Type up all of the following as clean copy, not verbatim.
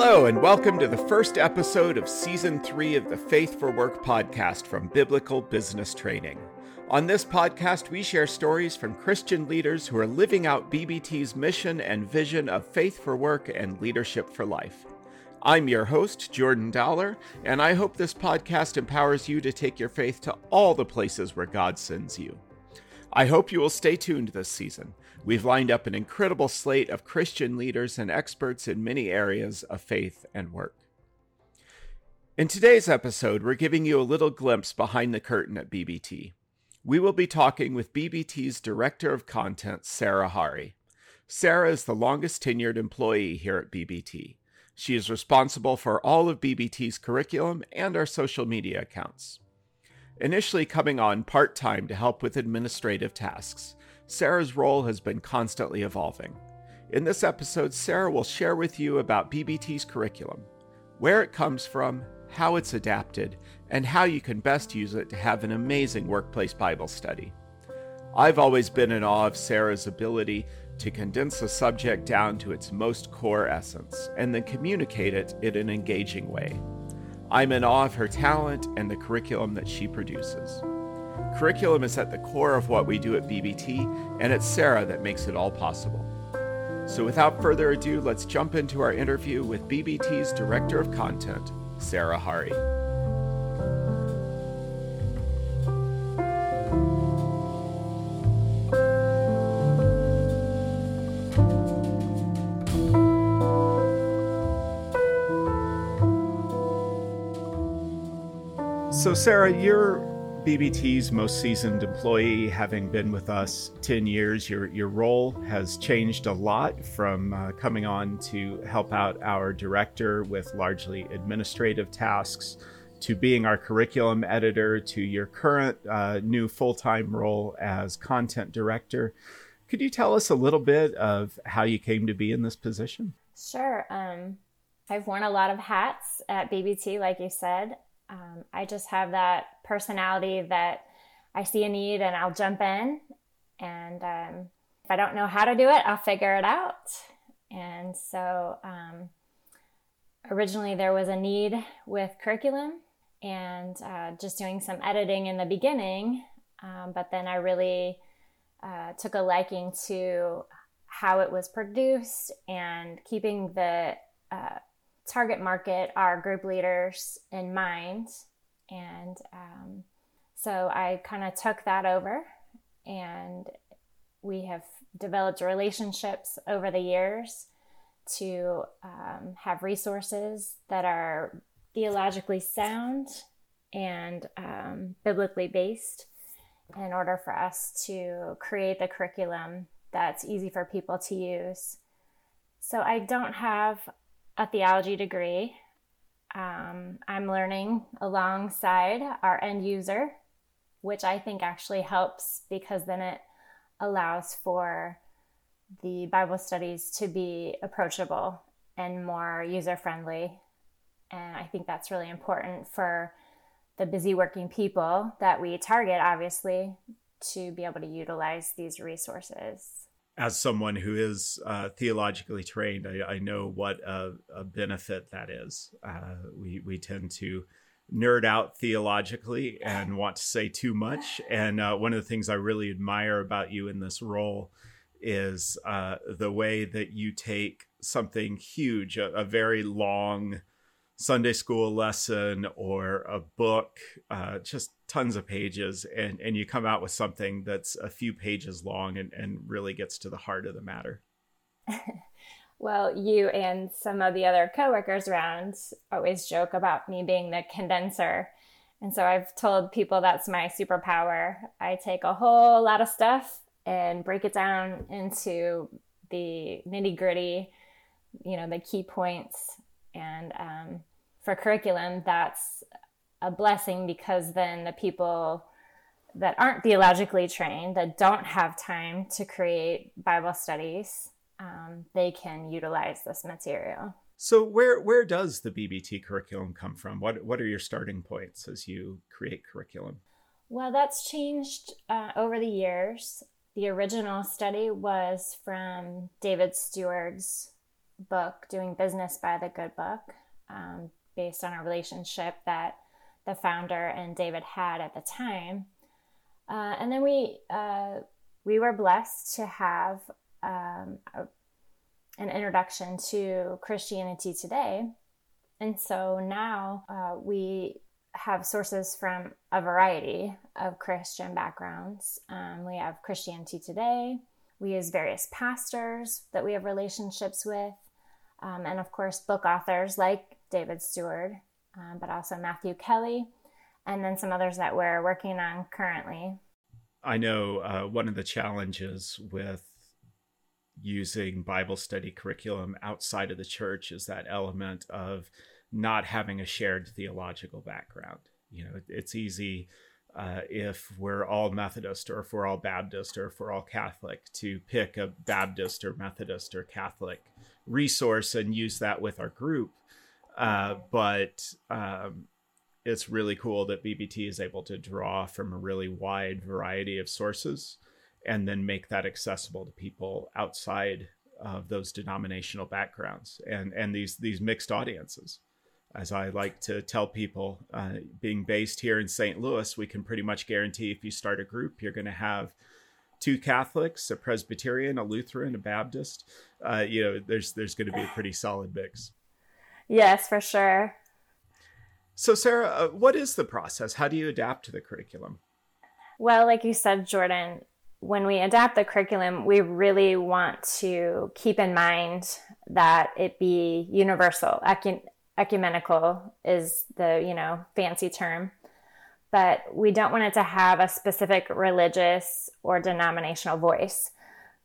Hello, and welcome to the first episode of Season 3 of the Faith for Work podcast from Biblical Business Training. On this podcast, we share stories from Christian leaders who are living out BBT's mission and vision of faith for work and leadership for life. I'm your host, Jordan Dollar, and I hope this podcast empowers you to take your faith to all the places where God sends you. I hope you will stay tuned this season. We've lined up an incredible slate of Christian leaders and experts in many areas of faith and work. In today's episode, we're giving you a little glimpse behind the curtain at BBT. We will be talking with BBT's Director of Content, Sarah Hari. Sarah is the longest tenured employee here at BBT. She is responsible for all of BBT's curriculum and our social media accounts. Initially coming on part-time to help with administrative tasks, Sarah's role has been constantly evolving. In this episode, Sarah will share with you about BBT's curriculum, where it comes from, how it's adapted, and how you can best use it to have an amazing workplace Bible study. I've always been in awe of Sarah's ability to condense a subject down to its most core essence and then communicate it in an engaging way. I'm in awe of her talent and the curriculum that she produces. Curriculum is at the core of what we do at BBT, and it's Sarah that makes it all possible. So without further ado, let's jump into our interview with BBT's Director of Content, Sarah Hari. So Sarah, you're BBT's most seasoned employee, having been with us 10 years. Your role has changed a lot from coming on to help out our director with largely administrative tasks, to being our curriculum editor, to your current new full-time role as content director. Could you tell us a little bit of how you came to be in this position? Sure. I've worn a lot of hats at BBT, like you said. I just have that personality that I see a need and I'll jump in, and if I don't know how to do it, I'll figure it out. And so originally there was a need with curriculum and just doing some editing in the beginning, but then I really took a liking to how it was produced and keeping the target market, our group leaders, in mind. And so I kind of took that over, and we have developed relationships over the years to have resources that are theologically sound and biblically based in order for us to create the curriculum that's easy for people to use. So I don't have a theology degree. I'm learning alongside our end user, which I think actually helps, because then it allows for the Bible studies to be approachable and more user-friendly. And I think that's really important for the busy working people that we target, obviously, to be able to utilize these resources. As someone who is theologically trained, I know what a benefit that is. We tend to nerd out theologically and want to say too much. And one of the things I really admire about you in this role is the way that you take something huge, a very long Sunday school lesson or a book, just tons of pages, and you come out with something that's a few pages long and really gets to the heart of the matter. Well, you and some of the other coworkers around always joke about me being the condenser. And so I've told people that's my superpower. I take a whole lot of stuff and break it down into the nitty-gritty, the key points. And for curriculum, that's a blessing, because then the people that aren't theologically trained, that don't have time to create Bible studies, they can utilize this material. So where does the BBT curriculum come from? What are your starting points as you create curriculum? Well, that's changed over the years. The original study was from David Stewart's book, Doing Business by the Good Book, based on a relationship that the founder and David had at the time. And then we were blessed to have an introduction to Christianity Today. And so now we have sources from a variety of Christian backgrounds. We have Christianity Today. We use various pastors that we have relationships with. And of course, book authors like David Stewart, but also Matthew Kelly, and then some others that we're working on currently. I know one of the challenges with using Bible study curriculum outside of the church is that element of not having a shared theological background. You know, it's easy if we're all Methodist or if we're all Baptist or if we're all Catholic to pick a Baptist or Methodist or Catholic resource and use that with our group. But it's really cool that BBT is able to draw from a really wide variety of sources and then make that accessible to people outside of those denominational backgrounds and these mixed audiences. As I like to tell people, being based here in St. Louis, we can pretty much guarantee if you start a group, you're going to have two Catholics, a Presbyterian, a Lutheran, a Baptist. There's going to be a pretty solid mix. Yes, for sure. So, Sarah, what is the process? How do you adapt to the curriculum? Well, like you said, Jordan, when we adapt the curriculum, we really want to keep in mind that it be universal. Ecumenical is the, fancy term, but we don't want it to have a specific religious or denominational voice.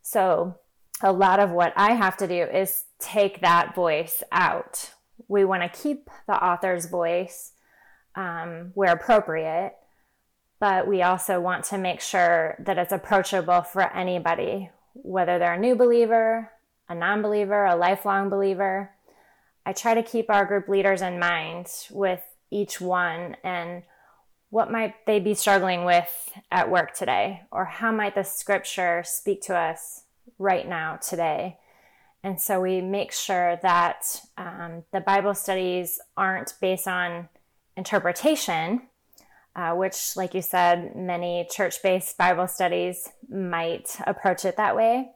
So a lot of what I have to do is take that voice out. We want to keep the author's voice where appropriate, but we also want to make sure that it's approachable for anybody, whether they're a new believer, a non-believer, a lifelong believer. I try to keep our group leaders in mind with each one and what might they be struggling with at work today, or how might the scripture speak to us right now today. And so we make sure that the Bible studies aren't based on interpretation, which, like you said, many church-based Bible studies might approach it that way.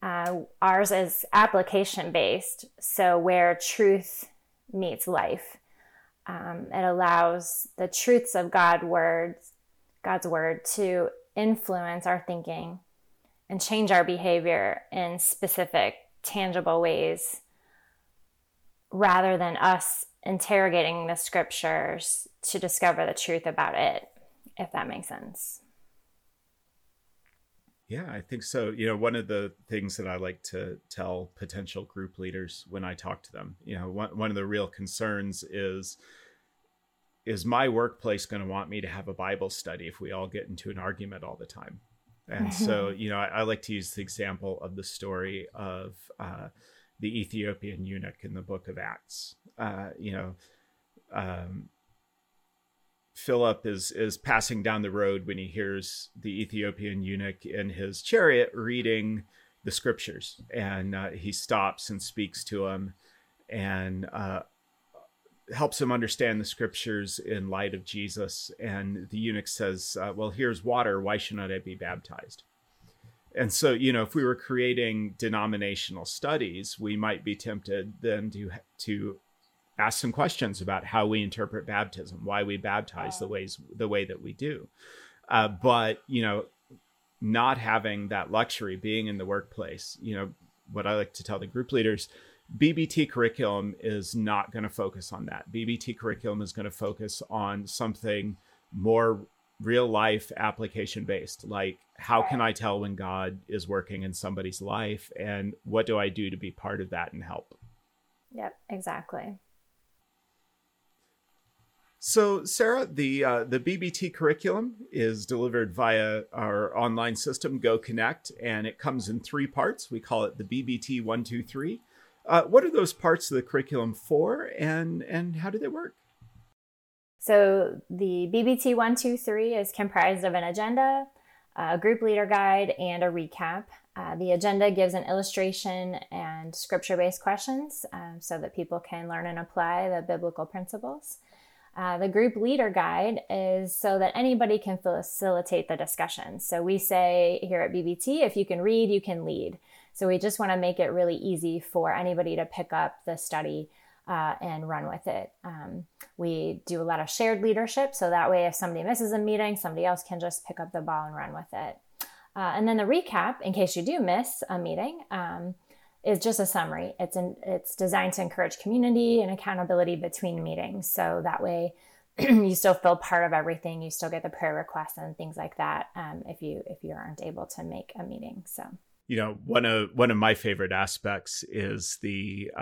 Ours is application-based, so where truth meets life. It allows the truths of God's Word to influence our thinking and change our behavior in specific, tangible ways, rather than us interrogating the scriptures to discover the truth about it, if that makes sense. Yeah, I think so. One of the things that I like to tell potential group leaders when I talk to them, one of the real concerns is my workplace going to want me to have a Bible study if we all get into an argument all the time? And so, I like to use the example of the story of the Ethiopian eunuch in the book of Acts. Philip is passing down the road when he hears the Ethiopian eunuch in his chariot reading the scriptures. And he stops and speaks to him and helps him understand the scriptures in light of Jesus. And the eunuch says, well, here's water. Why should not I be baptized? And so, if we were creating denominational studies, we might be tempted then to ask some questions about how we interpret baptism, why we baptize the way that we do. But not having that luxury, being in the workplace, what I like to tell the group leaders, BBT curriculum is not going to focus on that. BBT curriculum is going to focus on something more real life application based, like how can I tell when God is working in somebody's life and what do I do to be part of that and help? Yep, exactly. So, Sarah, the BBT curriculum is delivered via our online system, GoConnect, and it comes in three parts. We call it the BBT 1, 2, 3. What are those parts of the curriculum for, and how do they work? So the BBT 1, 2, 3 is comprised of an agenda, a group leader guide, and a recap. The agenda gives an illustration and scripture-based questions so that people can learn and apply the biblical principles. The group leader guide is so that anybody can facilitate the discussion. So we say here at BBT, if you can read, you can lead. So we just want to make it really easy for anybody to pick up the study and run with it. We do a lot of shared leadership. So that way, if somebody misses a meeting, somebody else can just pick up the ball and run with it. And then the recap, in case you do miss a meeting, is just a summary. It's designed to encourage community and accountability between meetings. So that way you still feel part of everything. You still get the prayer requests and things like that if you aren't able to make a meeting. So, you know, one of my favorite aspects is the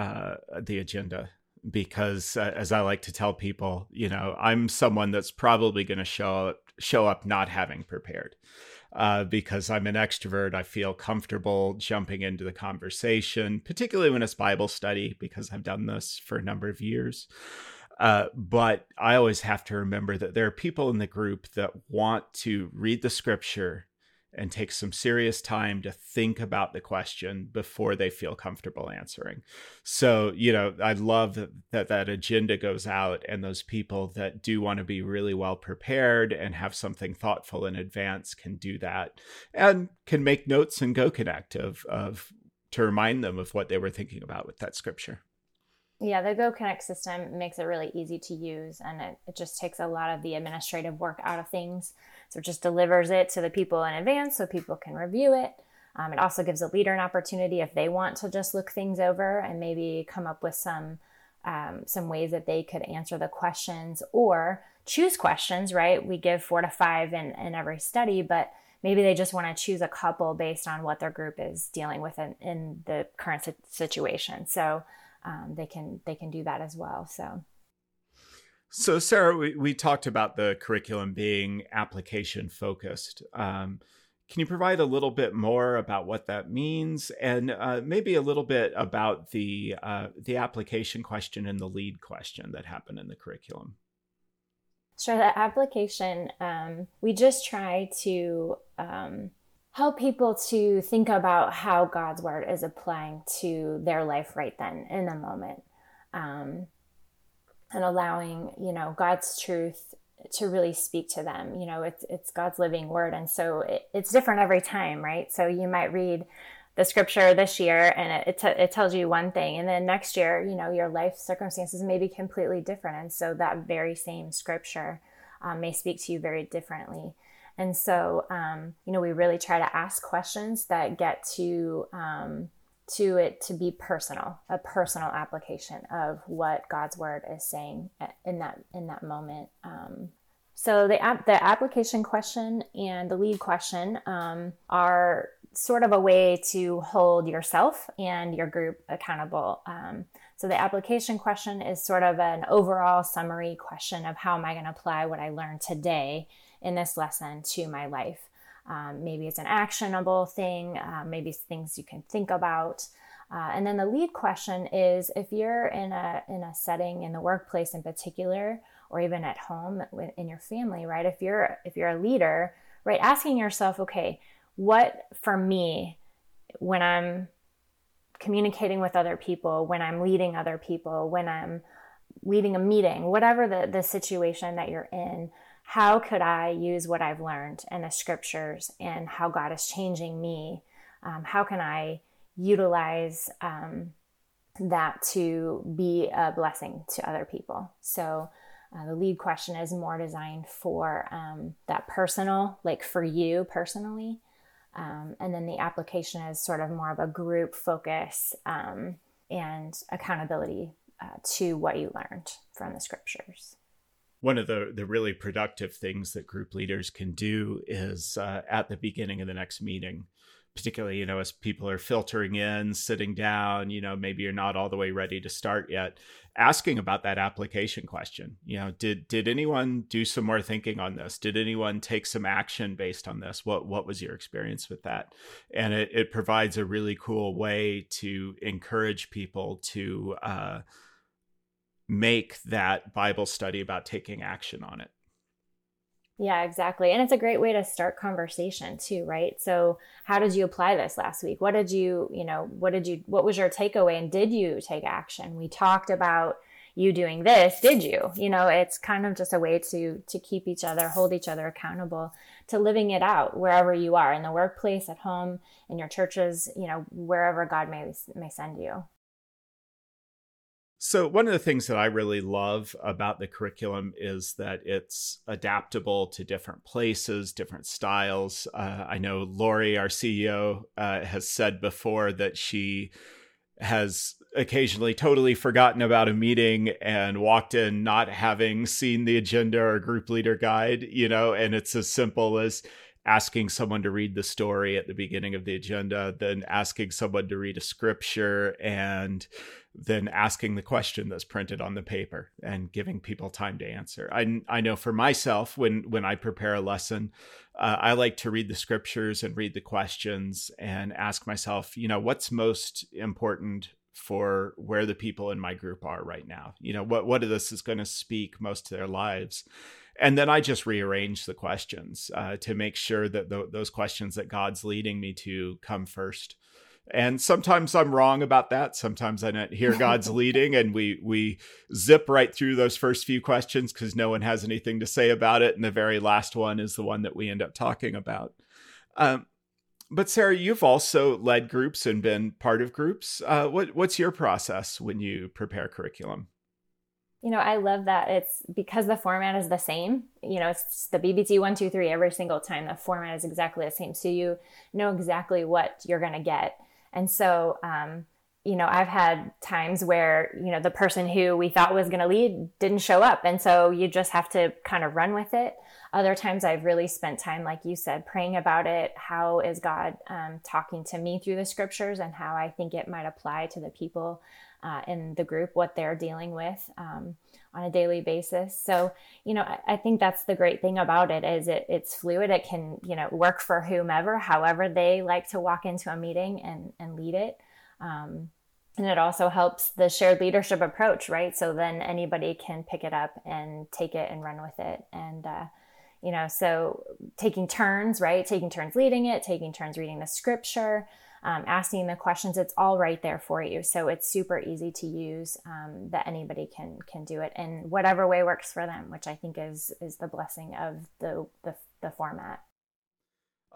agenda, because as I like to tell people, you know, I'm someone that's probably going to show up not having prepared. Because I'm an extrovert, I feel comfortable jumping into the conversation, particularly when it's Bible study, because I've done this for a number of years. But I always have to remember that there are people in the group that want to read the scripture and take some serious time to think about the question before they feel comfortable answering. So, you know, I love that agenda goes out, and those people that do want to be really well prepared and have something thoughtful in advance can do that and can make notes in GoConnect to remind them of what they were thinking about with that scripture. Yeah, the GoConnect system makes it really easy to use, and it just takes a lot of the administrative work out of things. So it just delivers it to the people in advance so people can review it. It also gives a leader an opportunity if they want to just look things over and maybe come up with some ways that they could answer the questions or choose questions, right? We give 4 to 5 in every study, but maybe they just want to choose a couple based on what their group is dealing with in the current situation. So they can do that as well. So Sarah, we talked about the curriculum being application focused. Can you provide a little bit more about what that means, and maybe a little bit about the application question and the lead question that happened in the curriculum? Sure. The application, we just try to help people to think about how God's word is applying to their life right then in the moment. And allowing, you know, God's truth to really speak to them. You know, it's God's living word. And so it's different every time, right? So you might read the scripture this year and it tells you one thing. And then next year, you know, your life circumstances may be completely different. And so that very same scripture may speak to you very differently. And so, you know, we really try to ask questions that get to it to be personal, a personal application of what God's word is saying in that moment. So the application question and the lead question are sort of a way to hold yourself and your group accountable. So the application question is sort of an overall summary question of how am I going to apply what I learned today in this lesson to my life. Maybe it's an actionable thing, maybe it's things you can think about. And then the lead question is if you're in a setting in the workplace in particular, or even at home in your family, right? If you're a leader, right? Asking yourself, okay, what for me when I'm communicating with other people, when I'm leading other people, when I'm leading a meeting, whatever the situation that you're in, how could I use what I've learned in the scriptures and how God is changing me? How can I utilize that to be a blessing to other people? So the lead question is more designed for that personal, like for you personally. And then the application is sort of more of a group focus and accountability to what you learned from the scriptures. One of the really productive things that group leaders can do is at the beginning of the next meeting, particularly, you know, as people are filtering in, sitting down, you know, maybe you're not all the way ready to start yet, asking about that application question. You know, did anyone do some more thinking on this? Did anyone take some action based on this? What was your experience with that? And it provides a really cool way to encourage people to make that Bible study about taking action on it. Yeah, exactly. And it's a great way to start conversation too, right? So how did you apply this last week? What did you, what was your takeaway, and did you take action? We talked about you doing this, did you? You know, it's kind of just a way to keep each other, hold each other accountable to living it out wherever you are, in the workplace, at home, in your churches, you know, wherever God may send you. So one of the things that I really love about the curriculum is that it's adaptable to different places, different styles. I know Lori, our CEO, has said before that she has occasionally totally forgotten about a meeting and walked in not having seen the agenda or group leader guide, you know, and it's as simple as asking someone to read the story at the beginning of the agenda, then asking someone to read a scripture, and then asking the question that's printed on the paper and giving people time to answer. I know for myself, when I prepare a lesson, I like to read the scriptures and read the questions and ask myself, you know, what's most important for where the people in my group are right now? You know, what of this is going to speak most to their lives? And then I just rearrange the questions to make sure that those questions that God's leading me to come first. And sometimes I'm wrong about that. Sometimes I don't hear God's leading, and we zip right through those first few questions because no one has anything to say about it. And the very last one is the one that we end up talking about. But Sarah, you've also led groups and been part of groups. What's your process when you prepare curriculum? You know, I love that it's because the format is the same. You know, it's the BBT 1, 2, 3 every single time. The format is exactly the same. So you know exactly what you're going to get. And so, you know, I've had times where, you know, the person who we thought was going to lead didn't show up. And so you just have to kind of run with it. Other times I've really spent time, like you said, praying about it. How is God talking to me through the scriptures, and how I think it might apply to the people in the group, what they're dealing with on a daily basis. So, you know, I think that's the great thing about it is it's fluid. It can, you know, work for whomever, however they like to walk into a meeting and lead it. And it also helps the shared leadership approach, right? So then anybody can pick it up and take it and run with it. And, you know, so taking turns, right? Taking turns leading it, taking turns reading the scripture, asking the questions, it's all right there for you. So it's super easy to use, that anybody can do it in whatever way works for them, which I think is the blessing of the format.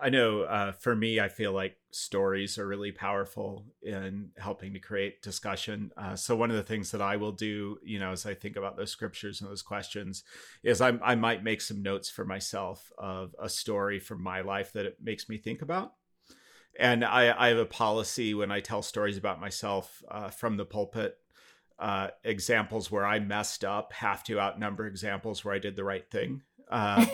I know for me, I feel like stories are really powerful in helping to create discussion. So one of the things that I will do, you know, as I think about those scriptures and those questions, is I might make some notes for myself of a story from my life that it makes me think about. And I have a policy when I tell stories about myself from the pulpit, examples where I messed up have to outnumber examples where I did the right thing.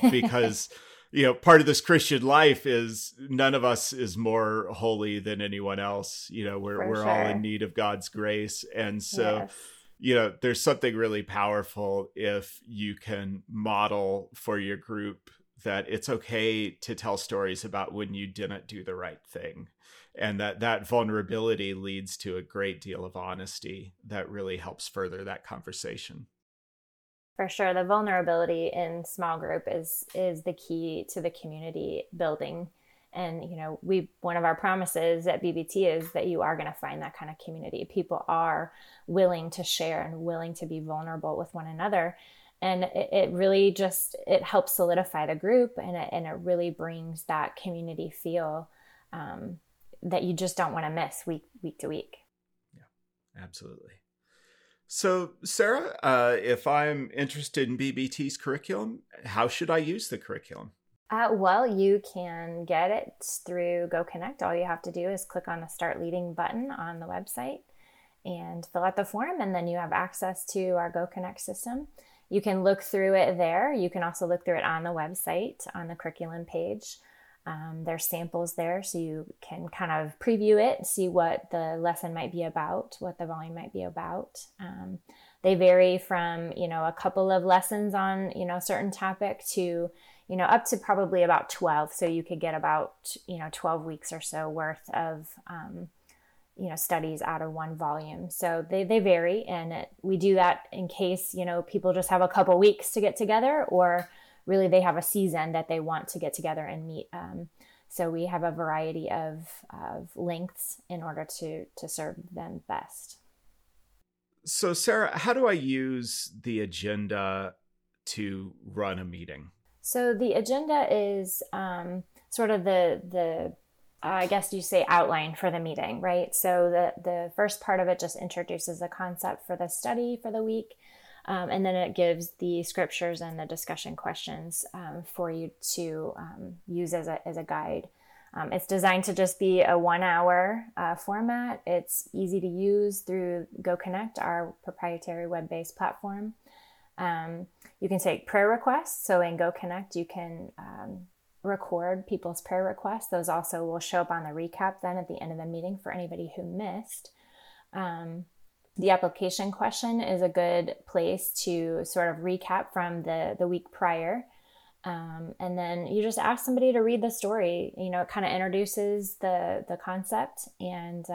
Because, you know, part of this Christian life is none of us is more holy than anyone else. You know, we're sure. all in need of God's grace. And so, yes. You know, there's something really powerful if you can model for your group that it's okay to tell stories about when you didn't do the right thing. And that vulnerability leads to a great deal of honesty that really helps further that conversation. For sure. The vulnerability in small group is the key to the community building. And, you know, one of our promises at BBT is that you are going to find that kind of community. People are willing to share and willing to be vulnerable with one another. And it really just, it helps solidify the group, and it really brings that community feel that you just don't want to miss week to week. Yeah, absolutely. So Sarah, if I'm interested in BBT's curriculum, how should I use the curriculum? Well, you can get it through GoConnect. All you have to do is click on the Start Leading button on the website and fill out the form, and then you have access to our GoConnect system. You can look through it there. You can also look through it on the website, on the curriculum page. There's samples there, so you can kind of preview it, see what the lesson might be about, what the volume might be about. They vary from, you know, a couple of lessons on, you know, a certain topic to, you know, up to probably about 12. So you could get about, you know, 12 weeks or so worth of you know, studies out of one volume. So they vary, and we do that in case, you know, people just have a couple weeks to get together, or really they have a season that they want to get together and meet. So we have a variety of lengths in order to serve them best. So Sarah, how do I use the agenda to run a meeting? So the agenda is sort of the I guess you say outline for the meeting, right? So the first part of it just introduces the concept for the study for the week. And then it gives the scriptures and the discussion questions for you to use as a guide. It's designed to just be a 1 hour format. It's easy to use through GoConnect, our proprietary web-based platform. You can take prayer requests. So in GoConnect, you can record people's prayer requests. Those also will show up on the recap then at the end of the meeting for anybody who missed. The application question is a good place to sort of recap from the week prior. And then you just ask somebody to read the story. You know, it kind of introduces the concept and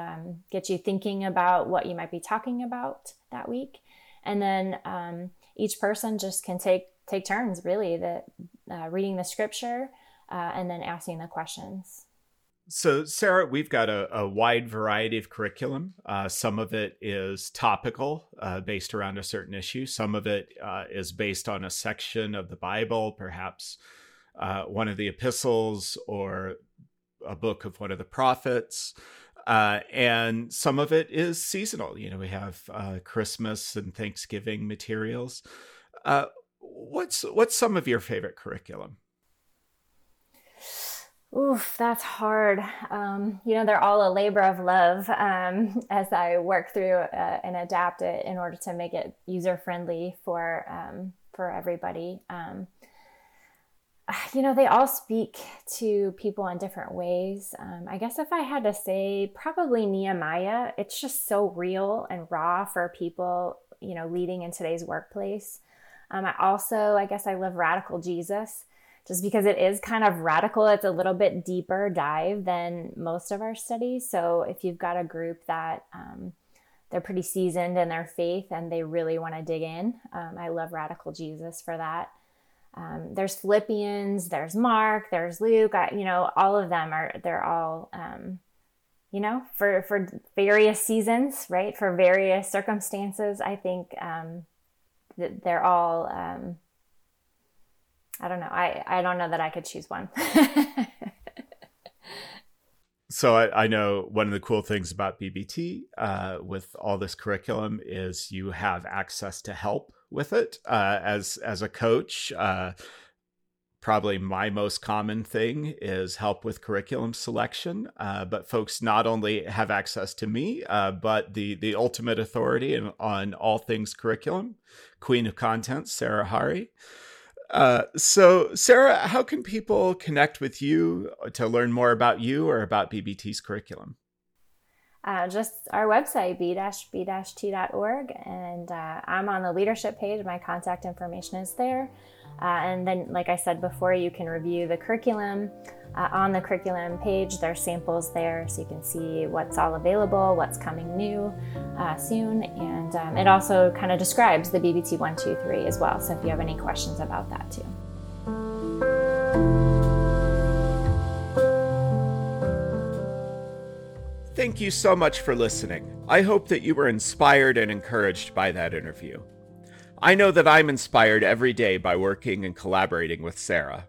gets you thinking about what you might be talking about that week. And then each person just can take turns, really, reading the scripture and then asking the questions. So, Sarah, we've got a wide variety of curriculum. Some of it is topical, based around a certain issue. Some of it is based on a section of the Bible, perhaps one of the epistles or a book of one of the prophets. And some of it is seasonal. You know, we have Christmas and Thanksgiving materials. What's some of your favorite curriculum? Oof, that's hard. You know, they're all a labor of love as I work through and adapt it in order to make it user-friendly for everybody. You know, they all speak to people in different ways. I guess if I had to say, probably Nehemiah. It's just so real and raw for people, you know, leading in today's workplace. I love Radical Jesus. Just because it is kind of radical, it's a little bit deeper dive than most of our studies. So if you've got a group that they're pretty seasoned in their faith and they really want to dig in, I love Radical Jesus for that. There's Philippians, there's Mark, there's Luke. All of them they're all, for various seasons, right? For various circumstances, I think that they're all... I don't know. I don't know that I could choose one. So I know one of the cool things about BBT with all this curriculum is you have access to help with it as a coach. Probably my most common thing is help with curriculum selection. But folks not only have access to me, but the ultimate authority on all things curriculum, Queen of Content, Sarah Hari. So Sarah, how can people connect with you to learn more about you or about BBT's curriculum? Just our website, b-b-t.org. And I'm on the leadership page. My contact information is there. And then, like I said before, you can review the curriculum. On the curriculum page, there are samples there. So you can see what's all available, what's coming new soon. And it also kind of describes the BBT 123 as well. So if you have any questions about that too. Thank you so much for listening. I hope that you were inspired and encouraged by that interview. I know that I'm inspired every day by working and collaborating with Sarah.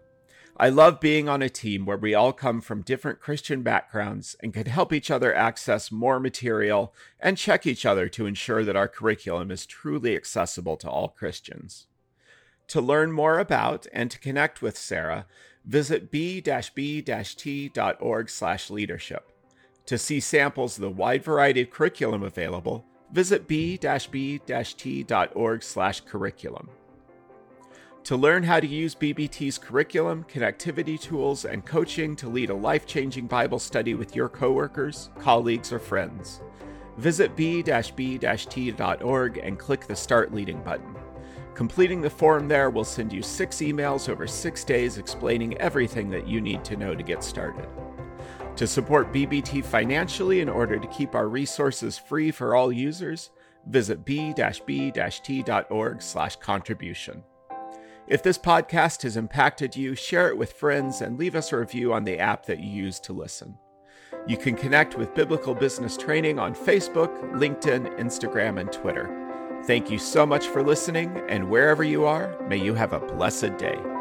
I love being on a team where we all come from different Christian backgrounds and can help each other access more material and check each other to ensure that our curriculum is truly accessible to all Christians. To learn more about and to connect with Sarah, visit b-b-t.org/leadership. To see samples of the wide variety of curriculum available, visit b-b-t.org/curriculum. To learn how to use BBT's curriculum, connectivity tools, and coaching to lead a life-changing Bible study with your coworkers, colleagues, or friends, visit b-b-t.org and click the Start Leading button. Completing the form there will send you 6 emails over 6 days explaining everything that you need to know to get started. To support BBT financially in order to keep our resources free for all users, visit b-b-t.org/contribution. If this podcast has impacted you, share it with friends and leave us a review on the app that you use to listen. You can connect with Biblical Business Training on Facebook, LinkedIn, Instagram, and Twitter. Thank you so much for listening, and wherever you are, may you have a blessed day.